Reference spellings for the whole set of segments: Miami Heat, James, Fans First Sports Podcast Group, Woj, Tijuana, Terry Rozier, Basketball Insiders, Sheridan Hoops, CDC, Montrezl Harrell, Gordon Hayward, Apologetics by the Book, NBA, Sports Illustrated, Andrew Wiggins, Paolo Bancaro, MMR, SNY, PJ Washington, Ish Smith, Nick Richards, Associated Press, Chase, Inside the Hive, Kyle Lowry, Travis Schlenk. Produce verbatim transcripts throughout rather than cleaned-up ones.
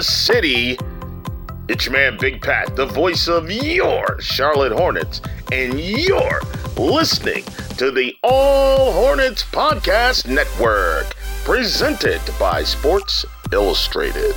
the city. It's your man, Big Pat, the voice of your Charlotte Hornets, and you're listening to the All Hornets Podcast Network, presented by Sports Illustrated.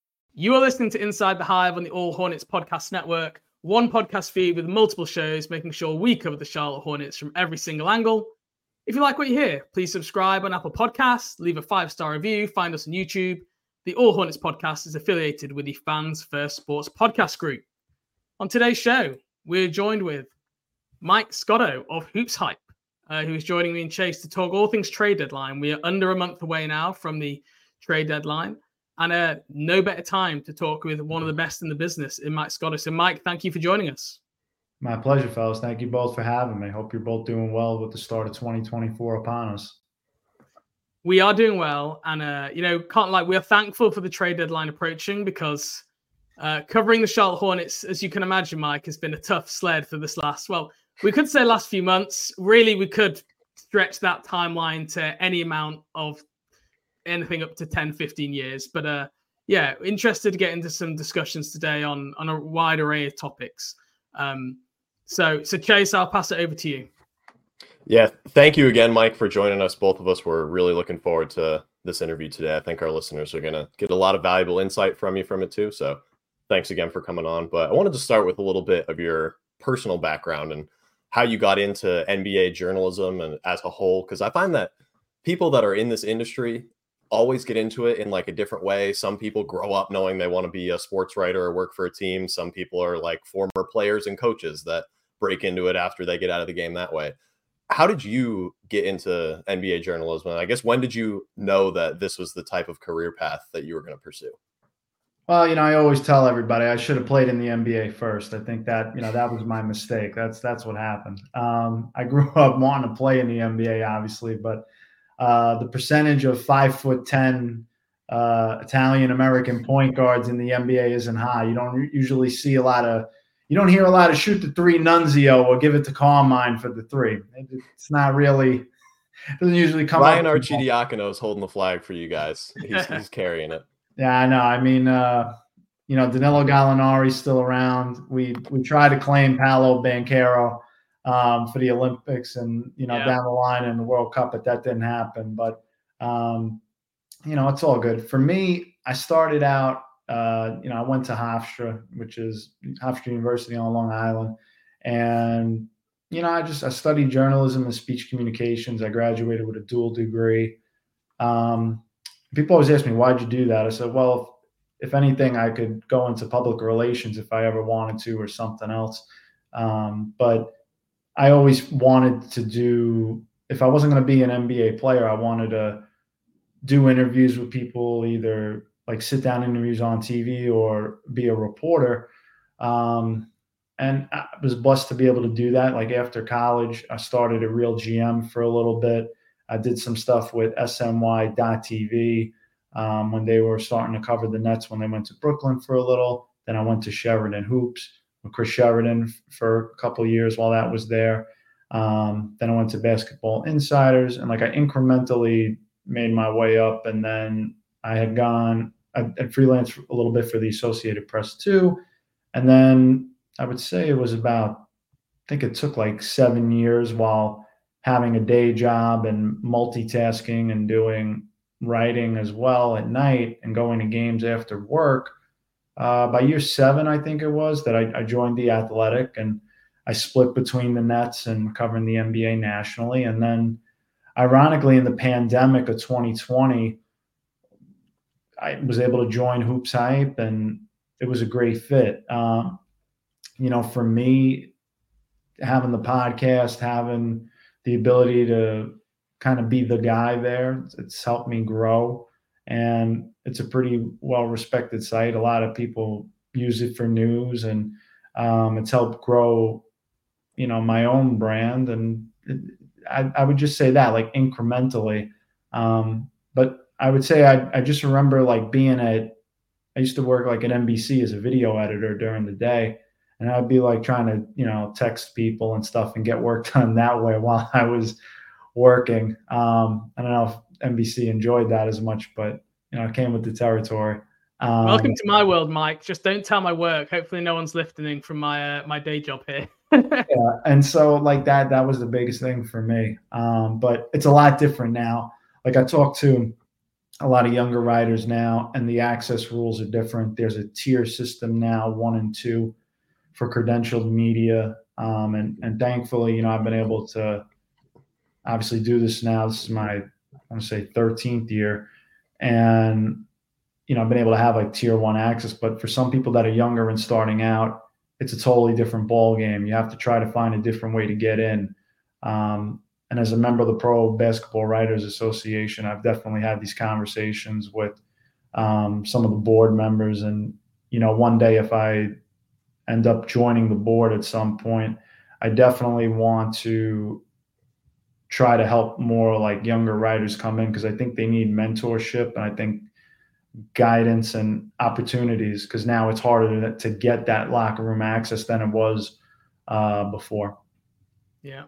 You are listening to Inside the Hive on the All Hornets Podcast Network, one podcast feed with multiple shows, making sure we cover the Charlotte Hornets from every single angle. If you like what you hear, please subscribe on Apple Podcasts, leave a five-star review, find us on YouTube. The All Hornets Podcast is affiliated with the Fans First Sports Podcast Group. On today's show, we're joined with Mike Scotto of Hoops Hype, uh, who is joining me in Chase to talk all things trade deadline. We are under a month away now from the trade deadline. And uh, no better time to talk with one of the best in the business in Mike Scotto. So, Mike, thank you for joining us. My pleasure, fellas. Thank you both for having me. Hope you're both doing well with the start of twenty twenty-four upon us. We are doing well. And, uh, you know, can't lie, we are thankful for the trade deadline approaching because uh, covering the Charlotte Hornets, as you can imagine, Mike, has been a tough sled for this last, well, we could say last few months. Really, we could stretch that timeline to any amount of anything up to ten, fifteen years. But uh, yeah, interested to get into some discussions today on, on a wide array of topics. Um, so, so Chase, I'll pass it over to you. Yeah. Thank you again, Mike, for joining us. Both of us were really looking forward to this interview today. I think our listeners are going to get a lot of valuable insight from you from it too. So thanks again for coming on. But I wanted to start with a little bit of your personal background and how you got into N B A journalism and as a whole, because I find that people that are in this industry always get into it in like a different way. Some people grow up knowing they want to be a sports writer or work for a team. Some people are like former players and coaches that break into it after they get out of the game that way. How did you get into N B A journalism? And I guess, when did you know that this was the type of career path that you were going to pursue? Well, you know, I always tell everybody I should have played in the N B A first. I think that, you know, that was my mistake. That's, that's what happened. Um, I grew up wanting to play in the N B A, obviously, but Uh, the percentage of five foot ten uh, Italian American point guards in the N B A isn't high. You don't re- usually see a lot of, you don't hear a lot of shoot the three Nunzio or give it to Carmine for the three. It, it's not really, it doesn't usually come. Ryan Arcidiacono is holding the flag for you guys. He's, he's carrying it. Yeah, I know. I mean, uh, you know, Danilo Gallinari's still around. We we try to claim Paolo Bancaro um for the Olympics and you know yeah. down the line in the World Cup, but that didn't happen. But um you know, it's all good for me. I started out uh you know I went to Hofstra, which is Hofstra University on Long Island, and you know I just I studied journalism and speech communications. I graduated with a dual degree. Um, people always ask me, why'd you do that? I said, well, if, if anything, I could go into public relations if I ever wanted to or something else. Um, but I always wanted to do, if I wasn't going to be an N B A player, I wanted to do interviews with people, either like sit down interviews on T V or be a reporter. Um, and I was blessed to be able to do that. Like after college, I started at Real G M for a little bit. I did some stuff with S N Y dot T V um, when they were starting to cover the Nets when they went to Brooklyn for a little. Then I went to Sheridan Hoops with Chris Sheridan f- for a couple of years while that was there. Um, then I went to Basketball Insiders, and like I incrementally made my way up. And then I had gone, I had freelanced a little bit for the Associated Press too. And then I would say it was about, I think it took like seven years while having a day job and multitasking and doing writing as well at night and going to games after work. Uh, by year seven, I think it was that I, I joined The Athletic, and I split between the Nets and covering the N B A nationally. And then ironically, in the pandemic of twenty twenty, I was able to join Hoops Hype, and it was a great fit. Um, you know, for me, having the podcast, having the ability to kind of be the guy there, it's helped me grow. And it's a pretty well-respected site. A lot of people use it for news, and um, it's helped grow, you know, my own brand. And it, I, I would just say that, like, incrementally. Um, but I would say I, I just remember, like, being at – I used to work, like, at N B C as a video editor during the day. And I'd be, like, trying to, you know, text people and stuff and get work done that way while I was working. Um, I don't know if N B C enjoyed that as much, but, you know, it came with the territory. Um, Welcome to my world, Mike. Just don't tell my work. Hopefully no one's listening from my uh, my day job here. Yeah, and so like that, that was the biggest thing for me. Um, but it's a lot different now. Like I talk to a lot of younger writers now, and the access rules are different. There's a tier system now, one and two, for credentialed media. Um, and, and thankfully, you know, I've been able to obviously do this now. This is my, I want to say thirteenth year. And, you know, I've been able to have like tier one access, but for some people that are younger and starting out, it's a totally different ball game. You have to try to find a different way to get in. Um, and as a member of the Pro Basketball Writers Association, I've definitely had these conversations with um, some of the board members. And, you know, one day if I end up joining the board at some point, I definitely want to try to help more like younger writers come in, because I think they need mentorship, and I think guidance and opportunities, because now it's harder to, to get that locker room access than it was uh, before. Yeah,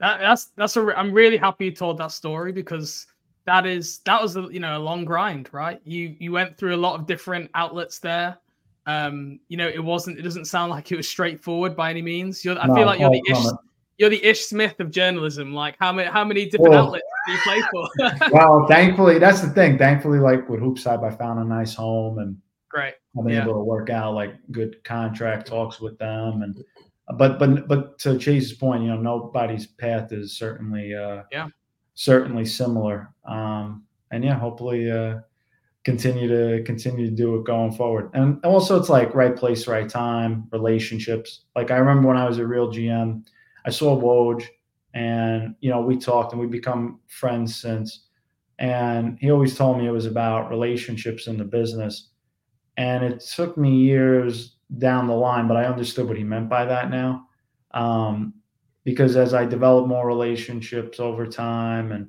that, that's that's a. Re- I'm really happy you told that story, because that is that was a, you know, a long grind, right? You you went through a lot of different outlets there. Um, you know, it wasn't. It doesn't sound like it was straightforward by any means. You're, I no, feel like you're the ish, you're the Ish Smith of journalism. Like how many how many different well, outlets do you play for? Well, thankfully, that's the thing. Thankfully, like with Hoopside, I found a nice home, and great. I've been yeah. able to work out like good contract talks with them. And but but but to Chase's point, you know, nobody's path is certainly uh, yeah certainly similar. Um, and yeah, hopefully. Uh, continue to continue to do it going forward. And also it's like right place, right time, relationships. Like I remember when I was a Real G M, I saw Woj, and, you know, we talked and we've become friends since. And he always told me it was about relationships in the business. And it took me years down the line, but I understood what he meant by that now. Um, because as I developed more relationships over time, and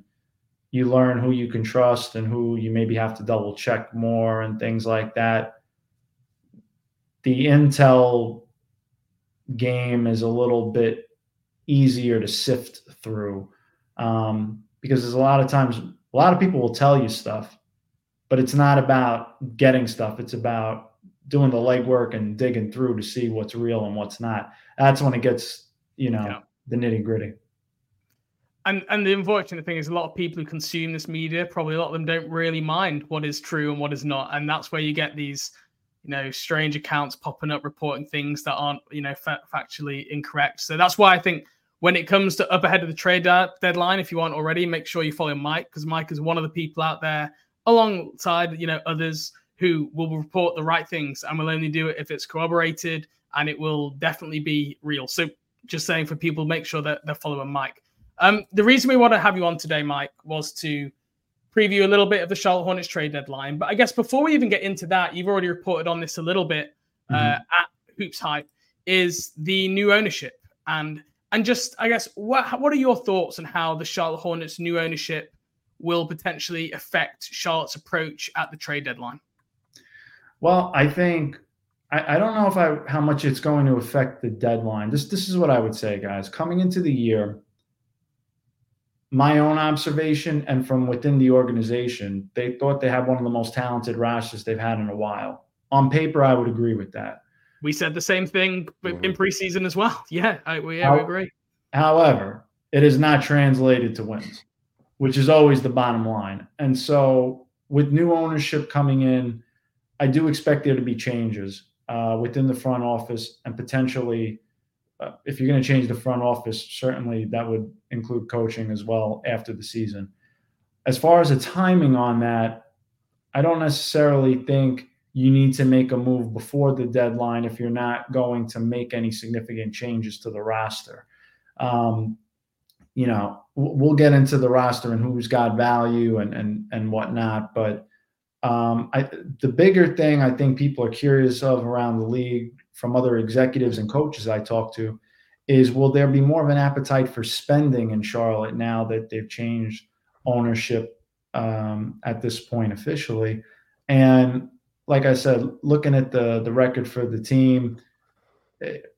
you learn who you can trust and who you maybe have to double check more and things like that. The intel game is a little bit easier to sift through um, because there's a lot of times, a lot of people will tell you stuff, but it's not about getting stuff. It's about doing the legwork and digging through to see what's real and what's not. That's when it gets, you know, yeah. the nitty gritty. And and the unfortunate thing is a lot of people who consume this media, probably a lot of them don't really mind what is true and what is not. And that's where you get these, you know, strange accounts popping up reporting things that aren't, you know, fa- factually incorrect. So that's why I think When it comes to up ahead of the trade deadline, if you aren't already, make sure you follow Mike, because Mike is one of the people out there alongside, you know, others who will report the right things and will only do it if it's corroborated, and it will definitely be real. So just saying for people, make sure that they're following Mike. Um, the reason we want to have you on today, Mike, was to preview a little bit of the Charlotte Hornets trade deadline. But I guess before we even get into that, you've already reported on this a little bit uh, mm-hmm. at Hoops Hype, is the new ownership. And and just, I guess, what what are your thoughts on how the Charlotte Hornets' new ownership will potentially affect Charlotte's approach at the trade deadline? Well, I think, I, I don't know if I how much it's going to affect the deadline. This This is what I would say, guys. Coming into the year, my own observation and from within the organization, they thought they had one of the most talented rosters they've had in a while. On paper, I would agree with that. We said the same thing in preseason as well. Yeah, I, we, yeah, we agree. However, it is not translated to wins, which is always the bottom line. And so with new ownership coming in, I do expect there to be changes uh, within the front office, and potentially uh, if you're going to change the front office, certainly that would include coaching as well after the season. As far as the timing on that, I don't necessarily think you need to make a move before the deadline if you're not going to make any significant changes to the roster. Um, you know, we'll get into the roster and who's got value and and and whatnot, but um, I, the bigger thing I think people are curious of around the league from other executives and coaches I talk to is, will there be more of an appetite for spending in Charlotte now that they've changed ownership um, at this point officially? And like I said, looking at the the record for the team, it,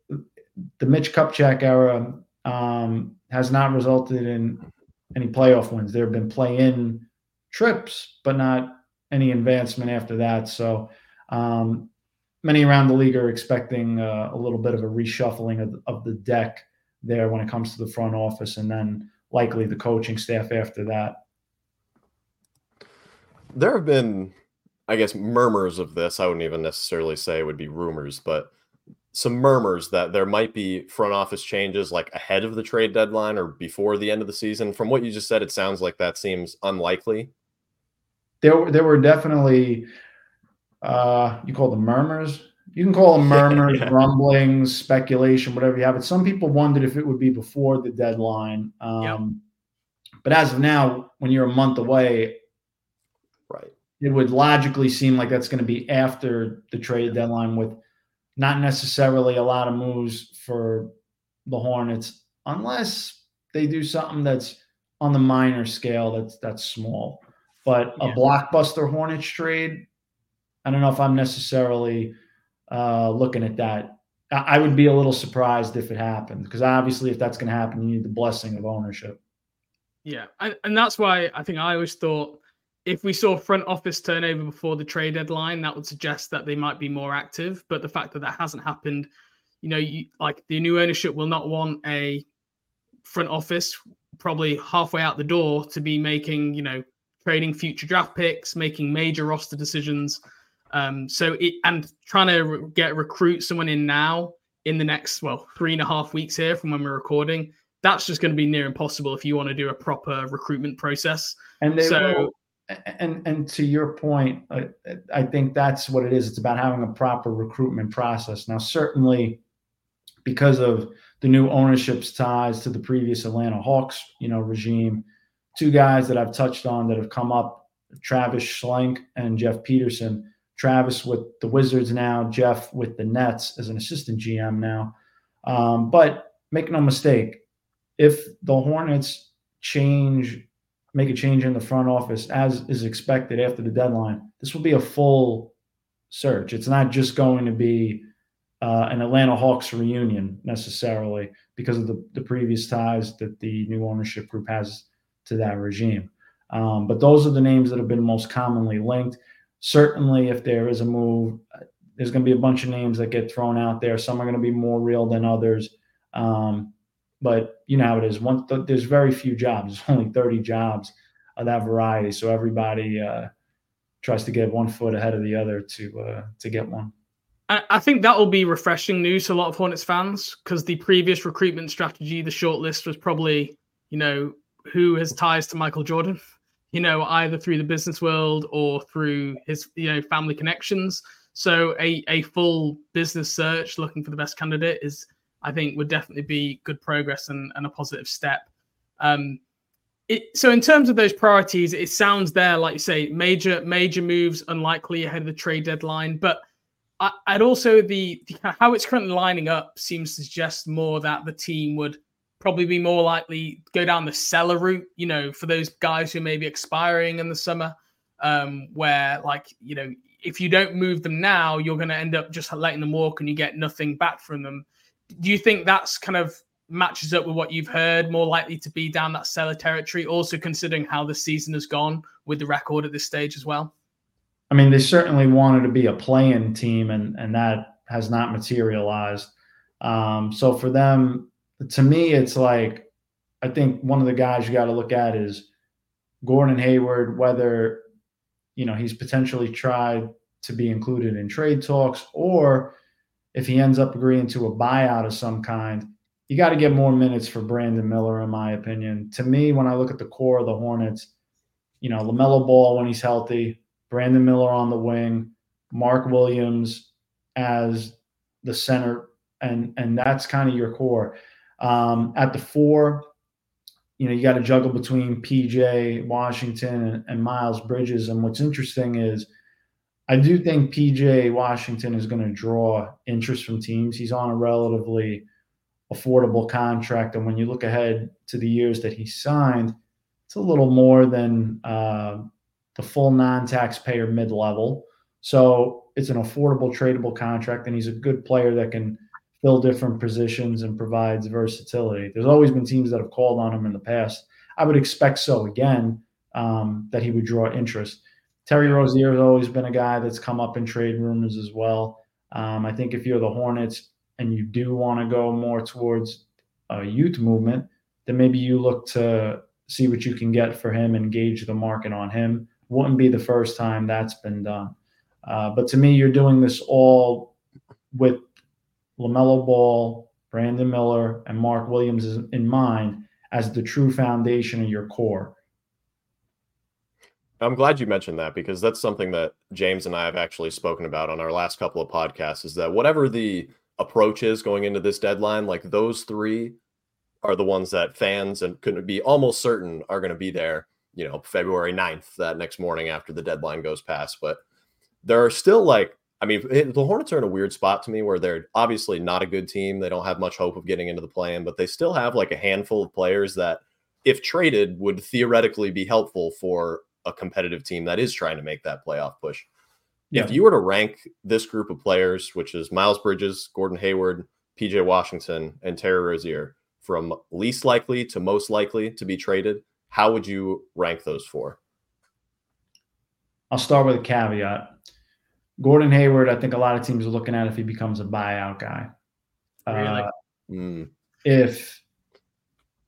the Mitch Kupchak era um, has not resulted in any playoff wins. There have been play-in trips, but not any advancement after that. So um, many around the league are expecting uh, a little bit of a reshuffling of, of the deck there when it comes to the front office, and then likely the coaching staff after that. There have been, I guess, murmurs of this. I wouldn't even necessarily say it would be rumors, but some murmurs that there might be front office changes like ahead of the trade deadline or before the end of the season. From what you just said, it sounds like that seems unlikely. There, there were definitely, uh, you call them murmurs. You can call them murmurs, yeah. rumblings, speculation, whatever you have. But some people wondered if it would be before the deadline. Um, yeah. But as of now, when you're a month away, right, it would logically seem like that's going to be after the trade deadline, with not necessarily a lot of moves for the Hornets, unless they do something that's on the minor scale, that's that's small. But a yeah. blockbuster Hornets trade, I don't know if I'm necessarily uh, looking at that. I would be a little surprised if it happened, because obviously if that's going to happen, you need the blessing of ownership. Yeah, and, and that's why I think I always thought, if we saw front office turnover before the trade deadline, that would suggest that they might be more active. But the fact that that hasn't happened, you know, you, like the new ownership will not want a front office probably halfway out the door to be making, you know, trading future draft picks, making major roster decisions. Um, so it, and trying to re- get recruit someone in now in the next, well, three and a half weeks here from when we're recording, that's just going to be near impossible if you want to do a proper recruitment process. And they so, will. And and to your point, I, I think that's what it is. It's about having a proper recruitment process. Now, certainly because of the new ownership's ties to the previous Atlanta Hawks, you know, regime, two guys that I've touched on that have come up, Travis Schlenk and Jeff Peterson. Travis with the Wizards now, Jeff with the Nets as an assistant G M now. Um, but make no mistake, if the Hornets change – make a change in the front office as is expected after the deadline, this will be a full search. It's not just going to be uh, an Atlanta Hawks reunion necessarily, because of the, the previous ties that the new ownership group has to that regime. Um, but those are the names that have been most commonly linked. Certainly if there is a move, there's going to be a bunch of names that get thrown out there. Some are going to be more real than others. Um, But you know how it is. Once th- there's very few jobs. There's only thirty jobs of that variety. So everybody uh, tries to get one foot ahead of the other to uh, to get one. I think that will be refreshing news to a lot of Hornets fans, because the previous recruitment strategy, the shortlist, was probably, you know, who has ties to Michael Jordan, you know, either through the business world or through his, you know, family connections. So a, a full business search looking for the best candidate is, I think, would definitely be good progress and, and a positive step. Um, it, so in terms of those priorities, it sounds there, like you say, major, major moves unlikely ahead of the trade deadline. But I, I'd also the, the how it's currently lining up seems to suggest more that the team would probably be more likely go down the seller route, you know, for those guys who may be expiring in the summer, um, where, like, you know, if you don't move them now, you're going to end up just letting them walk and you get nothing back from them. Do you think that's kind of matches up with what you've heard, more likely to be down that seller territory, also considering how the season has gone with the record at this stage as well? I mean, they certainly wanted to be a play-in team, and, and that has not materialized. Um, so for them, to me, it's like, I think one of the guys you got to look at is Gordon Hayward, whether, you know, he's potentially tried to be included in trade talks, or if he ends up agreeing to a buyout of some kind. You got to get more minutes for Brandon Miller, in my opinion. To me, when I look at the core of the Hornets, you know, LaMelo Ball when he's healthy, Brandon Miller on the wing, Mark Williams as the center, and and that's kind of your core. Um, at the four, you know, you got to juggle between P J Washington and, and Miles Bridges. And what's interesting is I do think P J Washington is going to draw interest from teams. He's on a relatively affordable contract. And when you look ahead to the years that he signed, it's a little more than uh, the full non-taxpayer mid-level. So it's an affordable, tradable contract, and he's a good player that can fill different positions and provides versatility. There's always been teams that have called on him in the past. I would expect so again, um, that he would draw interest. Terry Rozier has always been a guy that's come up in trade rumors as well. Um, I think if you're the Hornets and you do want to go more towards a youth movement, then maybe you look to see what you can get for him and gauge the market on him. Wouldn't be the first time that's been done. Uh, but to me, you're doing this all with LaMelo Ball, Brandon Miller, and Mark Williams in mind as the true foundation of your core. I'm glad you mentioned that, because that's something that James and I have actually spoken about on our last couple of podcasts, is that whatever the approach is going into this deadline, like those three are the ones that fans and could be almost certain are going to be there, you know, February ninth, that next morning after the deadline goes past. But there are still like, I mean, it, the Hornets are in a weird spot to me where they're obviously not a good team. They don't have much hope of getting into the play-in, but they still have like a handful of players that, if traded, would theoretically be helpful for a competitive team that is trying to make that playoff push. Yeah. If you were to rank this group of players, which is Miles Bridges, Gordon Hayward, P J Washington, and Terry Rozier, from least likely to most likely to be traded, how would you rank those four? I'll start with a caveat. Gordon Hayward, I think a lot of teams are looking at if he becomes a buyout guy. Really? Uh, mm. If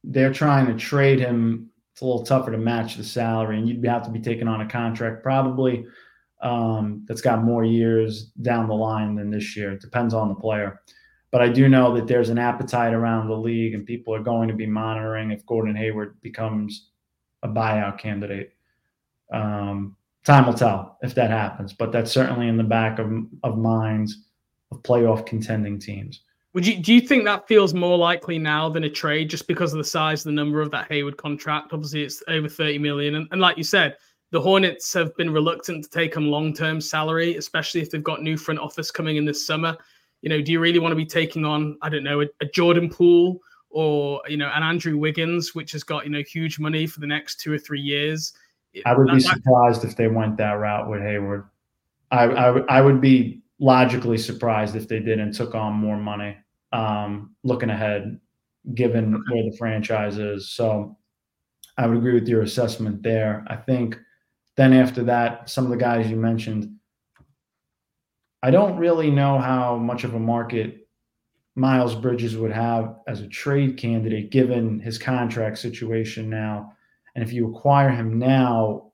they're trying to trade him, it's a little tougher to match the salary, and you'd have to be taking on a contract probably um, that's got more years down the line than this year. It depends on the player. But I do know that there's an appetite around the league, and people are going to be monitoring if Gordon Hayward becomes a buyout candidate. Um, time will tell if that happens, but that's certainly in the back of, of minds of playoff contending teams. Would you, do you think that feels more likely now than a trade, just because of the size and the number of that Hayward contract? Obviously, it's over thirty million dollars. And, and like you said, the Hornets have been reluctant to take on long-term salary, especially if they've got new front office coming in this summer. You know, do you really want to be taking on, I don't know, a, a Jordan Poole or, you know, an Andrew Wiggins, which has got, you know, huge money for the next two or three years? I would be surprised if they went that route with Hayward. I, I, I would be logically surprised if they did and took on more money. Um, looking ahead, given where the franchise is. So I would agree with your assessment there. I think then after that, some of the guys you mentioned, I don't really know how much of a market Miles Bridges would have as a trade candidate, given his contract situation now. And if you acquire him now,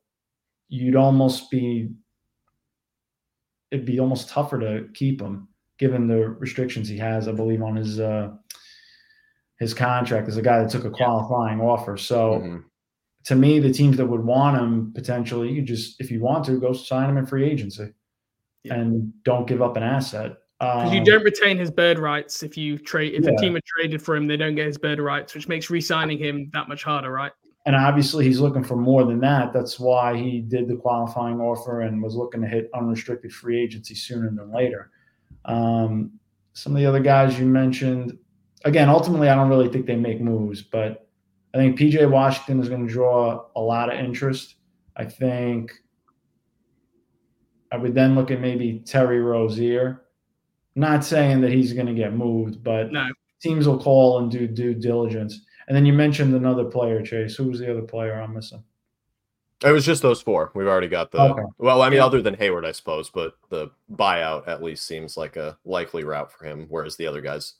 you'd almost be, it'd be almost tougher to keep him. given the restrictions he has, I believe, on his uh, his contract as a guy that took a qualifying yeah. offer. So mm-hmm. to me, the teams that would want him potentially, you just, if you want to, go sign him in free agency yeah. and don't give up an asset. Because um, you don't retain his bird rights if you trade. If yeah. a team had traded for him, they don't get his bird rights, which makes re-signing him that much harder, right? And obviously he's looking for more than that. That's why he did the qualifying offer and was looking to hit unrestricted free agency sooner than later. Um, some of the other guys you mentioned, again, ultimately, I don't really think they make moves, but I think P J Washington is going to draw a lot of interest. I think I would then look at maybe Terry Rozier. Not saying that he's going to get moved, but no. teams will call and do due diligence. And then you mentioned another player, Chase. Who was the other player I'm missing? It was just those four. We've already got the okay. – well, I mean, yeah. other than Hayward, I suppose, but the buyout at least seems like a likely route for him, whereas the other guys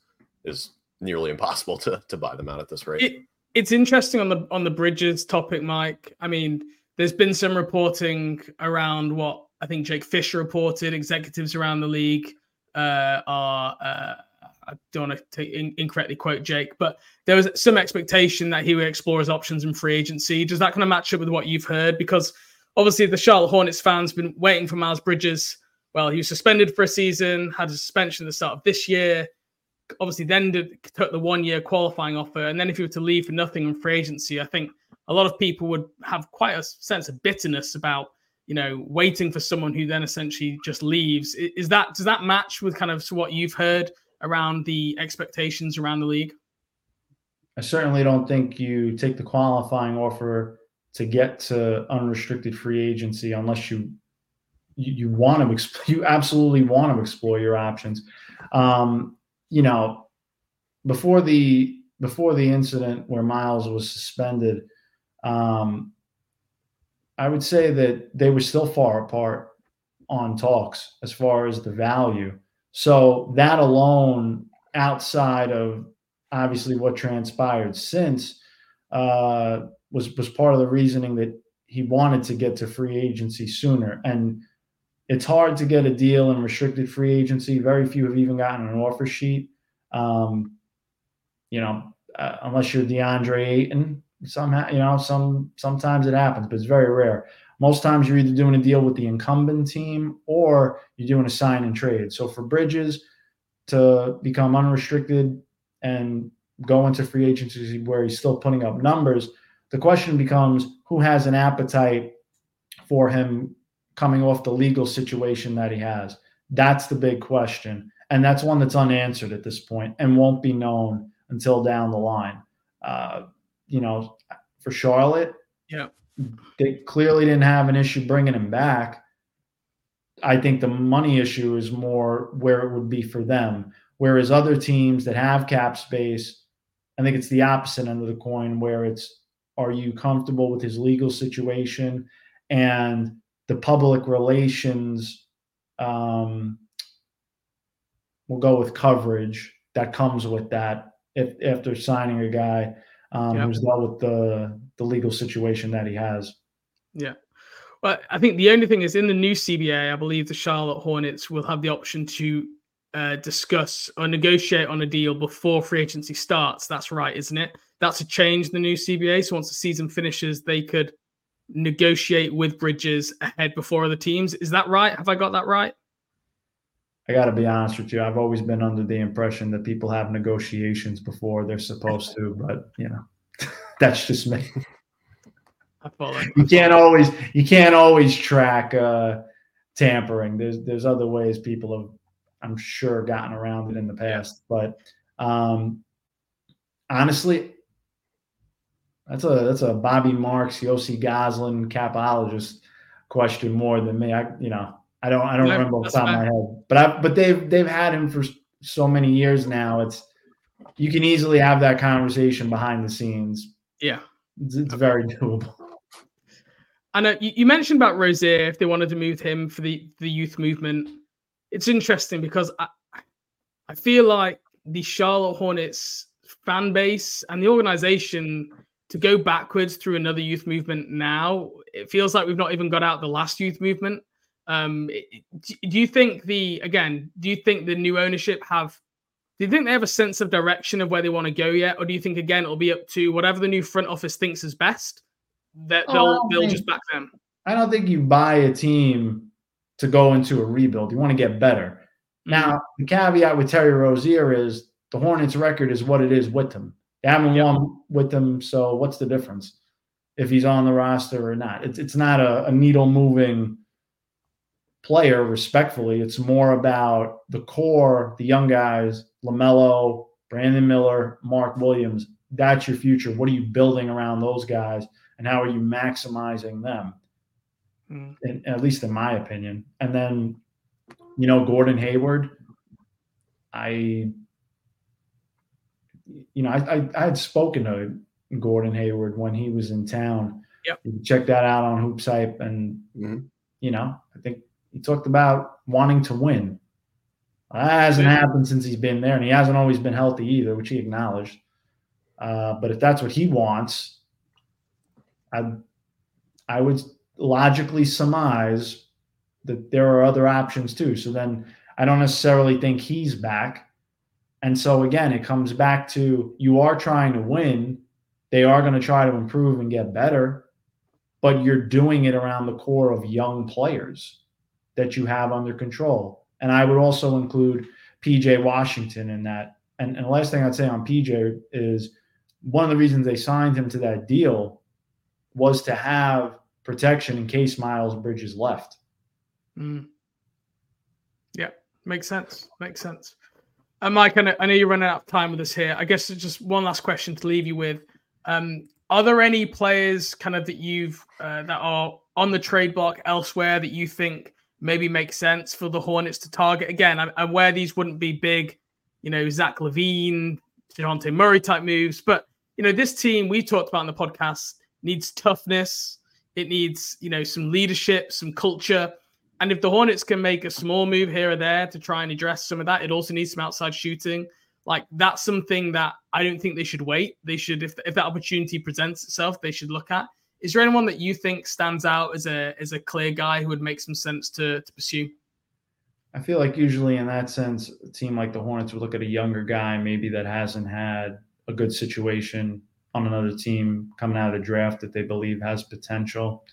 is nearly impossible to to buy them out at this rate. It, it's interesting on the on the Bridges topic, Mike. I mean, there's been some reporting around what I think Jake Fisher reported, executives around the league uh, are uh, – I don't want to incorrectly quote Jake, but there was some expectation that he would explore his options in free agency. Does that kind of match up with what you've heard? Because obviously the Charlotte Hornets fans have been waiting for Miles Bridges. Well, he was suspended for a season, had a suspension at the start of this year, obviously then did, took the one-year qualifying offer. And then if he were to leave for nothing in free agency, I think a lot of people would have quite a sense of bitterness about, you know, waiting for someone who then essentially just leaves. Is that, does that match with kind of what you've heard around the expectations around the league? I certainly don't think you take the qualifying offer to get to unrestricted free agency unless you you, you want to exp- you absolutely want to explore your options. Um, you know, before the before the incident where Miles was suspended, um, I would say that they were still far apart on talks as far as the value. So that alone, outside of obviously what transpired since, uh, was was part of the reasoning that he wanted to get to free agency sooner. And it's hard to get a deal in restricted free agency. Very few have even gotten an offer sheet. Um, you know, uh, unless you're DeAndre Ayton, somehow, you know, some sometimes it happens, but it's very rare. Most times you're either doing a deal with the incumbent team or you're doing a sign and trade. So for Bridges to become unrestricted and go into free agency where he's still putting up numbers, the question becomes who has an appetite for him coming off the legal situation that he has. That's the big question. And that's one that's unanswered at this point and won't be known until down the line. Uh, you know, for Charlotte. Yeah. They clearly didn't have an issue bringing him back. I think the money issue is more where it would be for them. Whereas other teams that have cap space, I think it's the opposite end of the coin where it's, are you comfortable with his legal situation and the public relations, um, we'll go with coverage that comes with that if after signing a guy um, yep. who's dealt with the, the legal situation that he has. Yeah. Well, I think the only thing is in the new C B A, I believe the Charlotte Hornets will have the option to uh, discuss or negotiate on a deal before free agency starts. That's right, isn't it? That's a change in the new C B A. So once the season finishes, they could negotiate with Bridges ahead before other teams. Is that right? Have I got that right? I got to be honest with you. I've always been under the impression that people have negotiations before they're supposed to, but you know. That's just me. I follow. You can't always you can't always track uh, tampering. There's there's other ways people have, I'm sure, gotten around it in the past. But um, honestly, that's a that's a Bobby Marks, Yossi Goslin capologist question more than me. I you know I don't I don't no, remember off the top of my head. But I but they've they've had him for so many years now. It's you can easily have that conversation behind the scenes. Yeah. It's, it's very doable. I know you, you mentioned about Rozier, if they wanted to move him for the, the youth movement. It's interesting because I, I feel like the Charlotte Hornets fan base and the organization to go backwards through another youth movement now, it feels like we've not even got out the last youth movement. Um, do you think the, again, do you think the new ownership have, do you think they have a sense of direction of where they want to go yet? Or do you think, again, it'll be up to whatever the new front office thinks is best, that they'll, oh, they'll think, just back them? I don't think you buy a team to go into a rebuild. You want to get better. Mm-hmm. Now, the caveat with Terry Rozier is the Hornets record is what it is with him. They haven't yep. won with him, so what's the difference if he's on the roster or not? It's, it's not a, a needle-moving player, respectfully. It's more about the core, the young guys, LaMelo, Brandon Miller, Mark Williams. That's your future. What are you building around those guys, and how are you maximizing them, mm. in, at least in my opinion. And then, you know, Gordon Hayward, I – You know, I, I I had spoken to Gordon Hayward when he was in town. Yep. You can check that out on Hoops Hype. And, mm-hmm. you know, I think he talked about wanting to win. That hasn't yeah. happened since he's been there, and he hasn't always been healthy either, which he acknowledged. Uh, but if that's what he wants, I, I would logically surmise that there are other options too. So then I don't necessarily think he's back. And so, again, it comes back to you are trying to win. They are going to try to improve and get better, but you're doing it around the core of young players that you have under control. And I would also include P J Washington in that. And, and the last thing I'd say on P J is one of the reasons they signed him to that deal was to have protection in case Miles Bridges left. Mm. Yeah, makes sense. Makes sense. And Mike, I know, I know you're running out of time with us here. I guess it's just one last question to leave you with. Um, are there any players kind of that you've uh, that are on the trade block elsewhere that you think maybe make sense for the Hornets to target? Again, I'm, I'm aware these wouldn't be big, you know, Zach LaVine, DeJounte Murray type moves, but you know, this team we talked about on the podcast needs toughness. It needs, you know, some leadership, some culture. And if the Hornets can make a small move here or there to try and address some of that, it also needs some outside shooting. Like, that's something that I don't think they should wait. They should, if if that opportunity presents itself, they should look at. Is there anyone that you think stands out as a as a clear guy who would make some sense to, to pursue? I feel like usually in that sense, a team like the Hornets would look at a younger guy maybe that hasn't had a good situation on another team coming out of the draft that they believe has potential.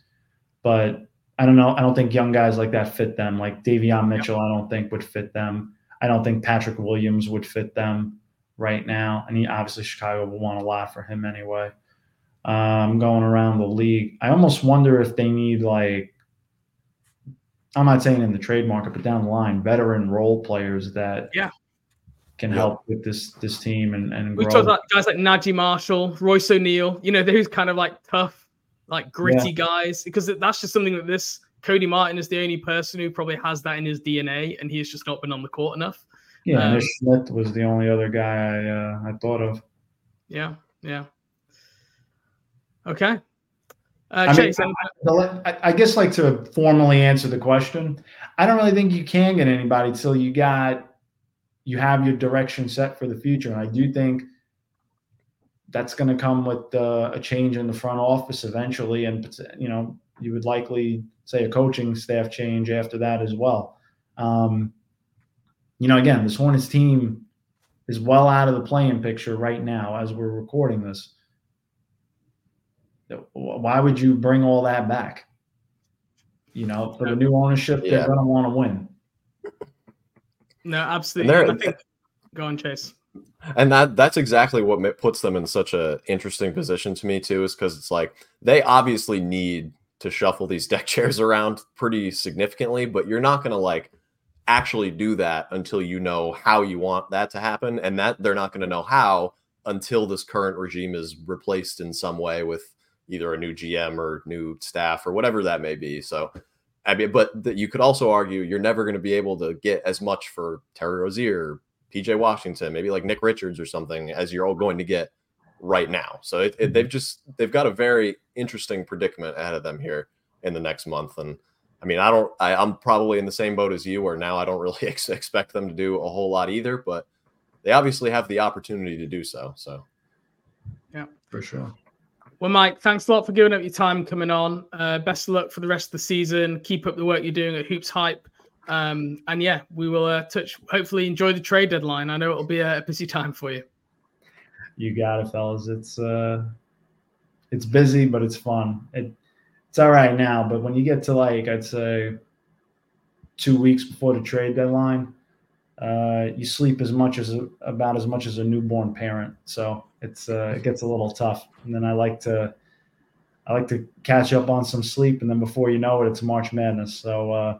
But I don't know. I don't think young guys like that fit them. Like Davion Mitchell, I don't think would fit them. I don't think Patrick Williams would fit them right now. And he, obviously Chicago will want a lot for him anyway. Um, going around the league, I almost wonder if they need, like, I'm not saying in the trade market, but down the line, veteran role players that yeah. can yeah. help with this this team and, and we grow. Talked about guys like Najee Marshall, Royce O'Neal. You know, those kind of like tough, like gritty yeah. guys, because that's just something that this Cody Martin is the only person who probably has that in his D N A, and he's just not been on the court enough. Yeah, um, Nish Smith was the only other guy I uh, I thought of. Yeah, yeah. Okay. Uh, I, Chase, mean, I, I guess like to formally answer the question, I don't really think you can get anybody till you got you have your direction set for the future, and I do think that's going to come with uh, a change in the front office eventually. And, you know, you would likely say a coaching staff change after that as well. Um, you know, again, this Hornets team is well out of the playing picture right now as we're recording this. Why would you bring all that back? You know, for the new ownership, yeah. they're going to want to win. No, absolutely. There, I think, go on, Chase. And that that's exactly what puts them in such a interesting position to me, too, is because it's like they obviously need to shuffle these deck chairs around pretty significantly, but you're not going to like actually do that until you know how you want that to happen. And that they're not going to know how until this current regime is replaced in some way with either a new G M or new staff or whatever that may be. So, I mean, but the, you could also argue you're never going to be able to get as much for Terry Rozier, P J Washington, maybe like Nick Richards or something, as you're all going to get right now. So it, it, they've just they've got a very interesting predicament ahead of them here in the next month. And I mean, I don't, I, I'm probably in the same boat as you, where now I don't really ex- expect them to do a whole lot either. But they obviously have the opportunity to do so. So yeah, for sure. Well, Mike, thanks a lot for giving up your time coming on. Uh, best of luck for the rest of the season. Keep up the work you're doing at Hoops Hype. Um, and yeah, we will uh, touch, hopefully enjoy the trade deadline. I know it'll be a busy time for you. You got it, fellas. It's uh, it's busy, but it's fun. It, it's all right now, but when you get to, like, I'd say two weeks before the trade deadline, uh, you sleep as much as about as much as a newborn parent. So it's uh, it gets a little tough. And then I like to I like to catch up on some sleep, and then before you know it, it's March Madness. So uh,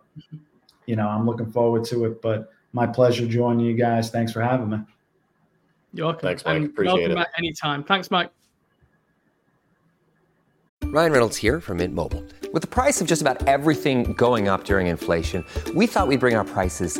you know, I'm looking forward to it. But my pleasure joining you guys. Thanks for having me. You're welcome. Thanks, Mike. And appreciate it. Anytime. Thanks, Mike. Ryan Reynolds here from Mint Mobile. With the price of just about everything going up during inflation, we thought we'd bring our prices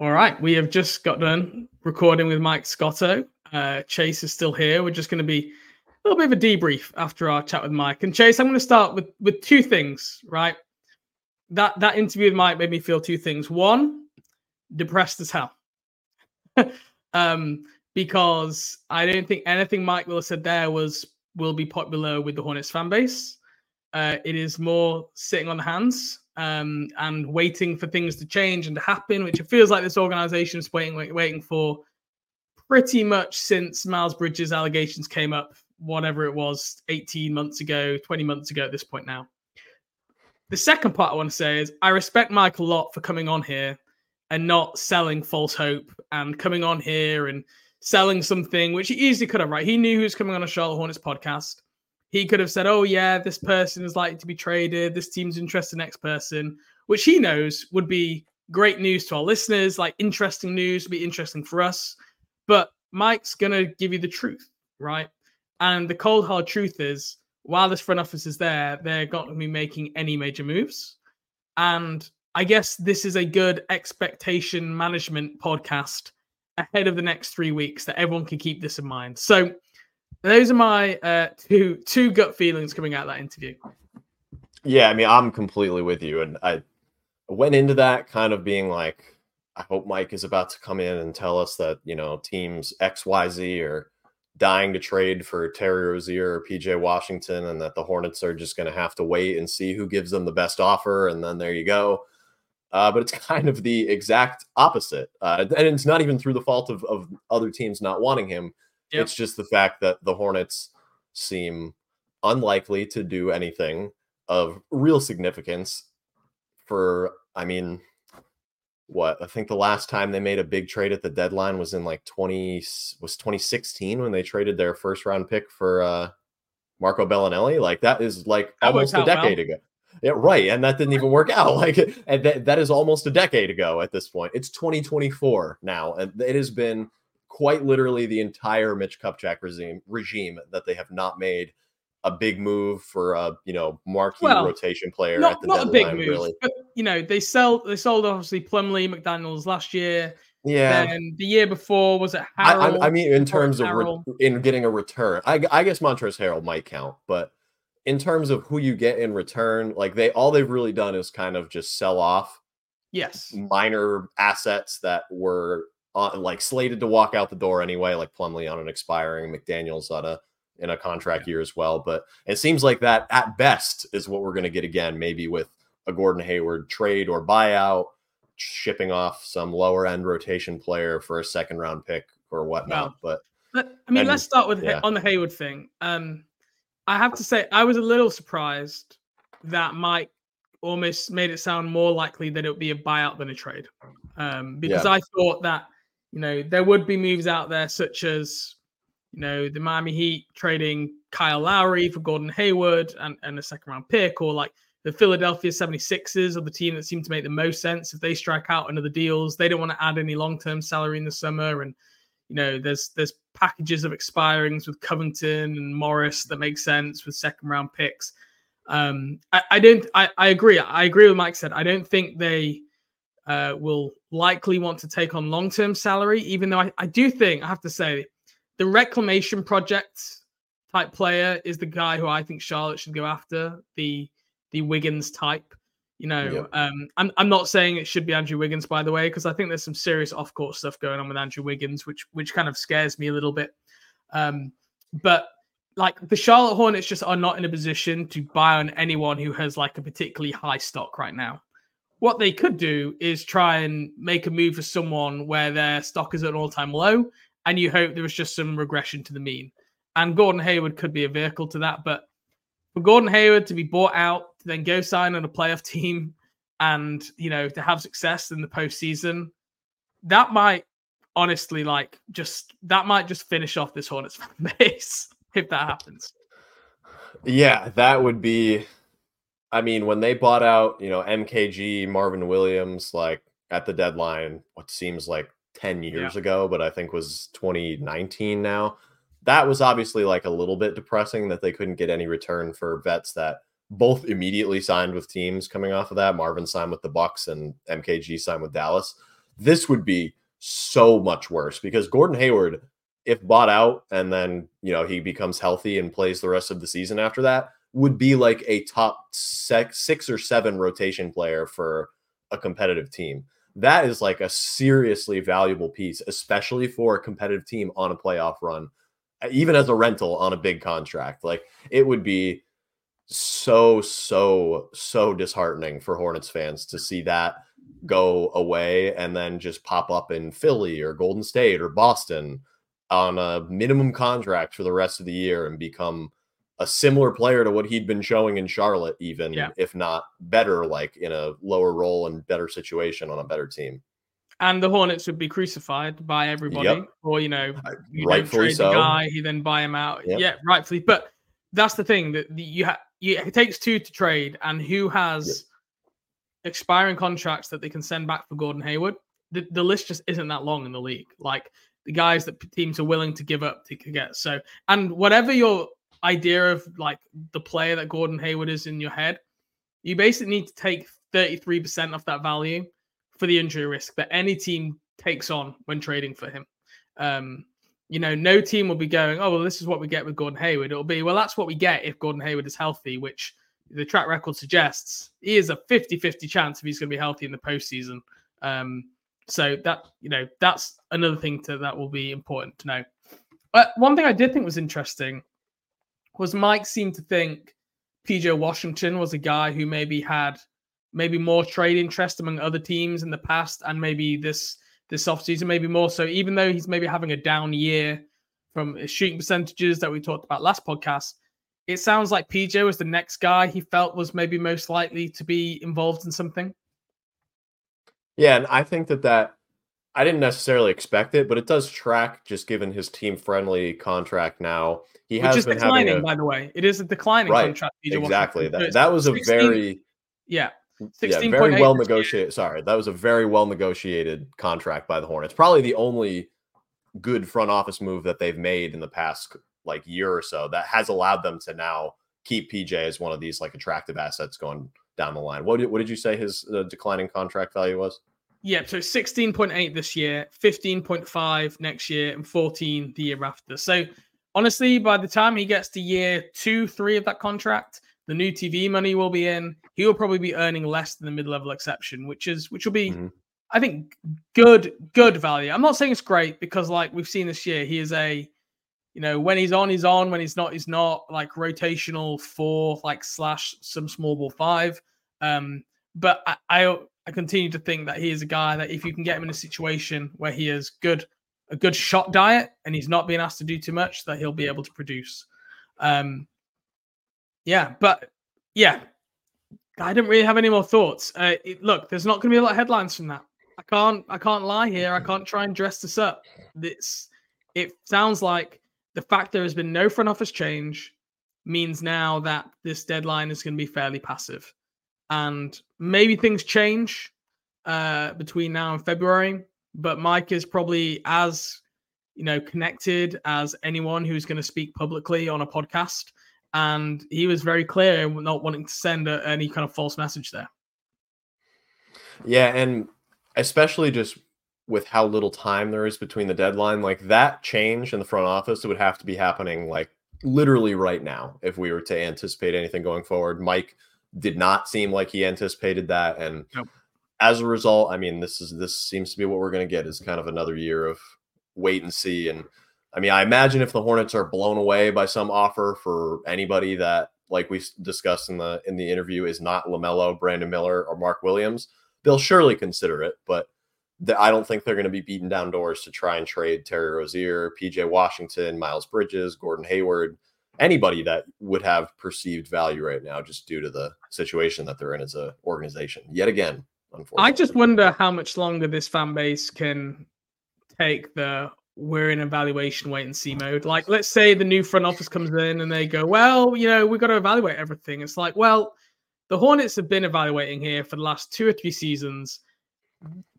All right, we have just got done recording with Mike Scotto. Uh, Chase is still here. We're just going to be a little bit of a debrief after our chat with Mike. And Chase, I'm going to start with with two things, right? That that interview with Mike made me feel two things. One, depressed as hell. um, because I don't think anything Mike will have said there was will be popular with the Hornets fan base. Uh, it is more sitting on the hands. Um, and waiting for things to change and to happen, which it feels like this organization is waiting, wait, waiting for pretty much since Miles Bridges' allegations came up, whatever it was, eighteen months ago, twenty months ago at this point now. The second part I want to say is I respect Mike a lot for coming on here and not selling false hope and coming on here and selling something, which he easily could have, right? He knew he was coming on a Charlotte Hornets podcast. He could have said, oh, yeah, this person is likely to be traded. This team's interested in X person, which he knows would be great news to our listeners, like interesting news, would be interesting for us. But Mike's going to give you the truth, right? And the cold, hard truth is, while this front office is there, they're not going to be making any major moves. And I guess this is a good expectation management podcast ahead of the next three weeks that everyone can keep this in mind. So those are my uh, two two gut feelings coming out of that interview. Yeah, I mean, I'm completely with you. And I went into that kind of being like, I hope Mike is about to come in and tell us that, you know, teams X Y Z are dying to trade for Terry Rozier or P J Washington, and that the Hornets are just going to have to wait and see who gives them the best offer. And then there you go. Uh, but it's kind of the exact opposite. Uh, and it's not even through the fault of, of other teams not wanting him. Yep. It's just the fact that the Hornets seem unlikely to do anything of real significance for, I mean, what? I think the last time they made a big trade at the deadline was in like twenty, was twenty sixteen when they traded their first round pick for uh, Marco Bellinelli. Like that is like that almost a decade well. ago. Yeah, right. And that didn't even work out. Like and that, that is almost a decade ago at this point. It's twenty twenty-four now. And it has been quite literally the entire Mitch Kupchak regime regime that they have not made a big move for a, you know, marquee well, rotation player. Not, at the not deadline, a big move, really. But, you know, they sell, they sold obviously Plumlee, McDaniels last year. Yeah. And the year before was it Harrell? I, I mean, in terms of re- in getting a return, I, I guess Montrezl Harrell might count, but in terms of who you get in return, like they, all they've really done is kind of just sell off. Yes. Minor assets that were, Uh, like slated to walk out the door anyway, like Plumlee on an expiring, McDaniels on a in a contract year as well. But it seems like that at best is what we're going to get again, maybe with a Gordon Hayward trade or buyout, shipping off some lower end rotation player for a second round pick or whatnot. Well, but I mean, and, let's start with yeah. on the Hayward thing. Um, I have to say, I was a little surprised that Mike almost made it sound more likely that it would be a buyout than a trade, um, because yeah. I thought that. You know, there would be moves out there such as, you know, the Miami Heat trading Kyle Lowry for Gordon Hayward and, and a second round pick, or like the Philadelphia seventy-sixers are the team that seemed to make the most sense if they strike out another deals. They don't want to add any long-term salary in the summer. And, you know, there's there's packages of expirings with Covington and Morris that make sense with second round picks. Um, I, I don't, I, I agree. I agree with Mike said, I don't think they uh, will likely want to take on long-term salary, even though I, I do think I have to say the reclamation project type player is the guy who I think Charlotte should go after, the, the Wiggins type, you know. Yep. um, I'm, I'm not saying it should be Andrew Wiggins, by the way, because I think there's some serious off-court stuff going on with Andrew Wiggins, which, which kind of scares me a little bit. Um, but, Like the Charlotte Hornets just are not in a position to buy on anyone who has like a particularly high stock right now. What they could do is try and make a move for someone where their stock is at an all-time low and you hope there was just some regression to the mean. And Gordon Hayward could be a vehicle to that. But for Gordon Hayward to be bought out, to then go sign on a playoff team and, you know, to have success in the postseason, that might honestly like just, that might just finish off this Hornets fan base. If that happens. Yeah, that would be, I mean, when they bought out, you know, M K G, Marvin Williams, like at the deadline, what seems like ten years yeah. ago, but I think was twenty nineteen now. That was obviously like a little bit depressing that they couldn't get any return for vets that both immediately signed with teams coming off of that. Marvin signed with the Bucks and M K G signed with Dallas. This would be so much worse because Gordon Hayward, if bought out and then, you know, he becomes healthy and plays the rest of the season after that, would be like a top six, six or seven rotation player for a competitive team. That is like a seriously valuable piece, especially for a competitive team on a playoff run, even as a rental on a big contract. Like it would be so, so, so disheartening for Hornets fans to see that go away and then just pop up in Philly or Golden State or Boston on a minimum contract for the rest of the year and become a similar player to what he'd been showing in Charlotte, even yeah. if not better, like in a lower role and better situation on a better team. And the Hornets would be crucified by everybody yep. or, you know, you rightfully trade so. The guy, you then buy him out. Yep. Yeah, rightfully. But that's the thing that you have, it takes two to trade and who has yep. expiring contracts that they can send back for Gordon Hayward. The, the list just isn't that long in the league. Like, the guys that teams are willing to give up to get. So, and whatever your idea of like the player that Gordon Hayward is in your head, you basically need to take thirty-three percent off that value for the injury risk that any team takes on when trading for him. Um, you know, no team will be going, oh, well, this is what we get with Gordon Hayward. It'll be, well, that's what we get if Gordon Hayward is healthy, which the track record suggests he is a fifty-fifty chance if he's going to be healthy in the postseason. Um, So that, you know, that's another thing to, that will be important to know. But one thing I did think was interesting was Mike seemed to think P J Washington was a guy who maybe had maybe more trade interest among other teams in the past and maybe this this offseason, maybe more so, even though he's maybe having a down year from his shooting percentages that we talked about last podcast. It sounds like P J was the next guy he felt was maybe most likely to be involved in something. Yeah, and I think that that, I didn't necessarily expect it, but it does track just given his team-friendly contract now. He Which has is been declining, having a, by the way. It is a declining right, contract. P J exactly. That, that was a very... Yeah. sixteen. Yeah, very well-negotiated... Sorry, that was a very well-negotiated contract by the Hornets. Probably the only good front office move that they've made in the past like year or so that has allowed them to now keep P J as one of these like attractive assets going down the line. What did, what did you say his uh, declining contract value was? Yeah, so sixteen point eight this year, fifteen point five next year, and fourteen the year after. So honestly, by the time he gets to year two, three of that contract, the new T V money will be in. He will probably be earning less than the mid-level exception, which is which will be, mm-hmm. I think, good good value. I'm not saying it's great because, like we've seen this year, he is a, you know, when he's on, he's on. When he's not, he's not. Like rotational four, like slash some small ball five. Um, but I, I I continue to think that he is a guy that if you can get him in a situation where he has good a good shot diet and he's not being asked to do too much, that he'll be able to produce. Um, yeah, but yeah, I didn't really have any more thoughts. Uh, it, look, there's not going to be a lot of headlines from that. I can't I can't lie here. I can't try and dress this up. It's it sounds like. The fact there has been no front office change means now that this deadline is going to be fairly passive. And maybe things change uh, between now and February, but Mike is probably as you know, connected as anyone who's going to speak publicly on a podcast. And he was very clear in not wanting to send a, any kind of false message there. Yeah, and especially just with how little time there is between the deadline, like that change in the front office, it would have to be happening like literally right now if we were to anticipate anything going forward. Mike did not seem like he anticipated that. And nope. As a result, I mean, this is this seems to be what we're going to get is kind of another year of wait and see. And I mean, I imagine if the Hornets are blown away by some offer for anybody that, like we discussed in the in the interview, is not LaMelo, Brandon Miller, or Mark Williams, they'll surely consider it, but the, I don't think they're going to be beating down doors to try and trade Terry Rozier, P J Washington, Miles Bridges, Gordon Hayward, anybody that would have perceived value right now just due to the situation that they're in as an organization. Yet again, unfortunately. I just wonder how much longer this fan base can take the we're in evaluation wait and see mode. Like, let's say the new front office comes in and they go, well, you know, we've got to evaluate everything. It's like, well, the Hornets have been evaluating here for the last two or three seasons.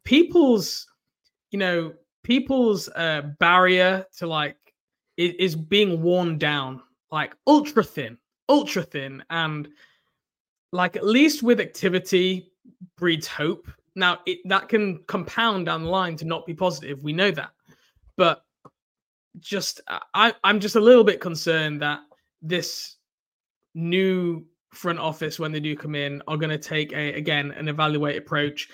People's, you know, people's uh, barrier to like is, is being worn down, like ultra thin, ultra thin. And like, at least with activity breeds hope. Now it, that can compound down the line to not be positive. We know that, but just, I, I'm just a little bit concerned that this new front office, when they do come in, are going to take a, again, an evaluate approach.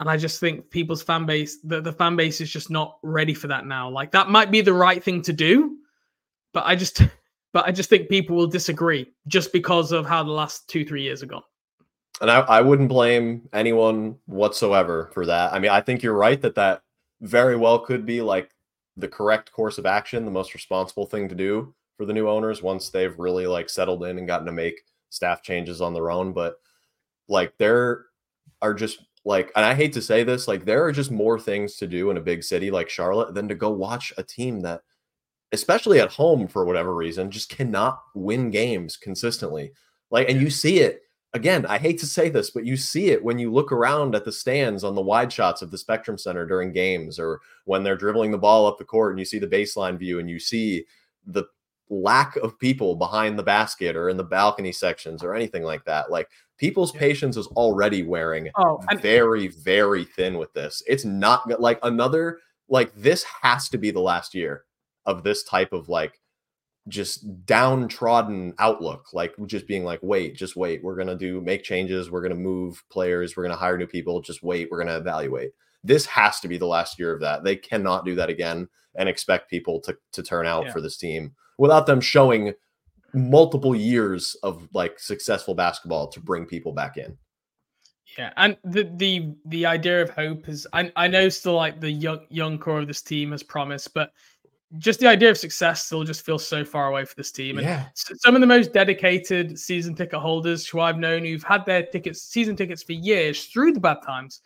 And I just think people's fan base, the, the fan base is just not ready for that now. Like that might be the right thing to do, but I just, but I just think people will disagree just because of how the last two, three years have gone. And I, I wouldn't blame anyone whatsoever for that. I mean, I think you're right that that very well could be like the correct course of action, the most responsible thing to do for the new owners once they've really like settled in and gotten to make staff changes on their own. But like there are just like, and I hate to say this, like there are just more things to do in a big city like Charlotte than to go watch a team that, especially at home for whatever reason, just cannot win games consistently. Like, and you see it again, I hate to say this, but you see it when you look around at the stands on the wide shots of the Spectrum Center during games, or when they're dribbling the ball up the court and you see the baseline view and you see the lack of people behind the basket or in the balcony sections or anything like that. Like people's patience is already wearing oh, very, very thin with this. It's not like another, like this has to be the last year of this type of like just downtrodden outlook, like just being like, wait, just wait. We're going to do make changes. We're going to move players. We're going to hire new people. Just wait. We're going to evaluate. This has to be the last year of that. They cannot do that again and expect people to, to turn out yeah. for this team without them showing multiple years of like successful basketball to bring people back in. Yeah. And the, the, the idea of hope is, I, I know still like the young, young core of this team has promised, but just the idea of success still just feels so far away for this team. And yeah. some of the most dedicated season ticket holders who I've known, who've had their tickets, season tickets for years through the bad times,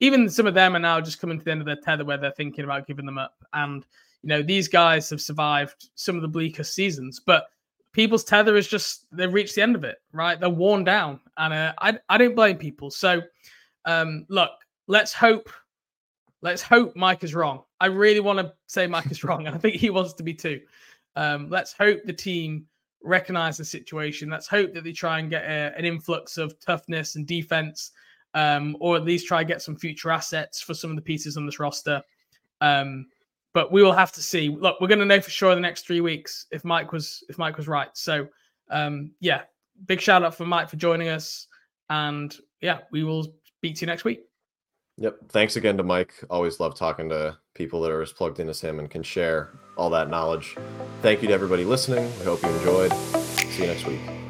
even some of them are now just coming to the end of their tether where they're thinking about giving them up. And, you know, these guys have survived some of the bleakest seasons, but people's tether is just, they've reached the end of it, right? They're worn down. And uh, I I don't blame people. So, um, look, let's hope, let's hope Mike is wrong. I really want to say Mike is wrong. And I think he wants to be too. Um, let's hope the team recognize the situation. Let's hope that they try and get a, an influx of toughness and defense. Um, or at least try to get some future assets for some of the pieces on this roster. Um, but we will have to see. Look, we're going to know for sure in the next three weeks if Mike was if Mike was right. So, um, yeah, big shout out for Mike for joining us. And, yeah, we will speak to you next week. Yep. Thanks again to Mike. Always love talking to people that are as plugged in as him and can share all that knowledge. Thank you to everybody listening. We hope you enjoyed. See you next week.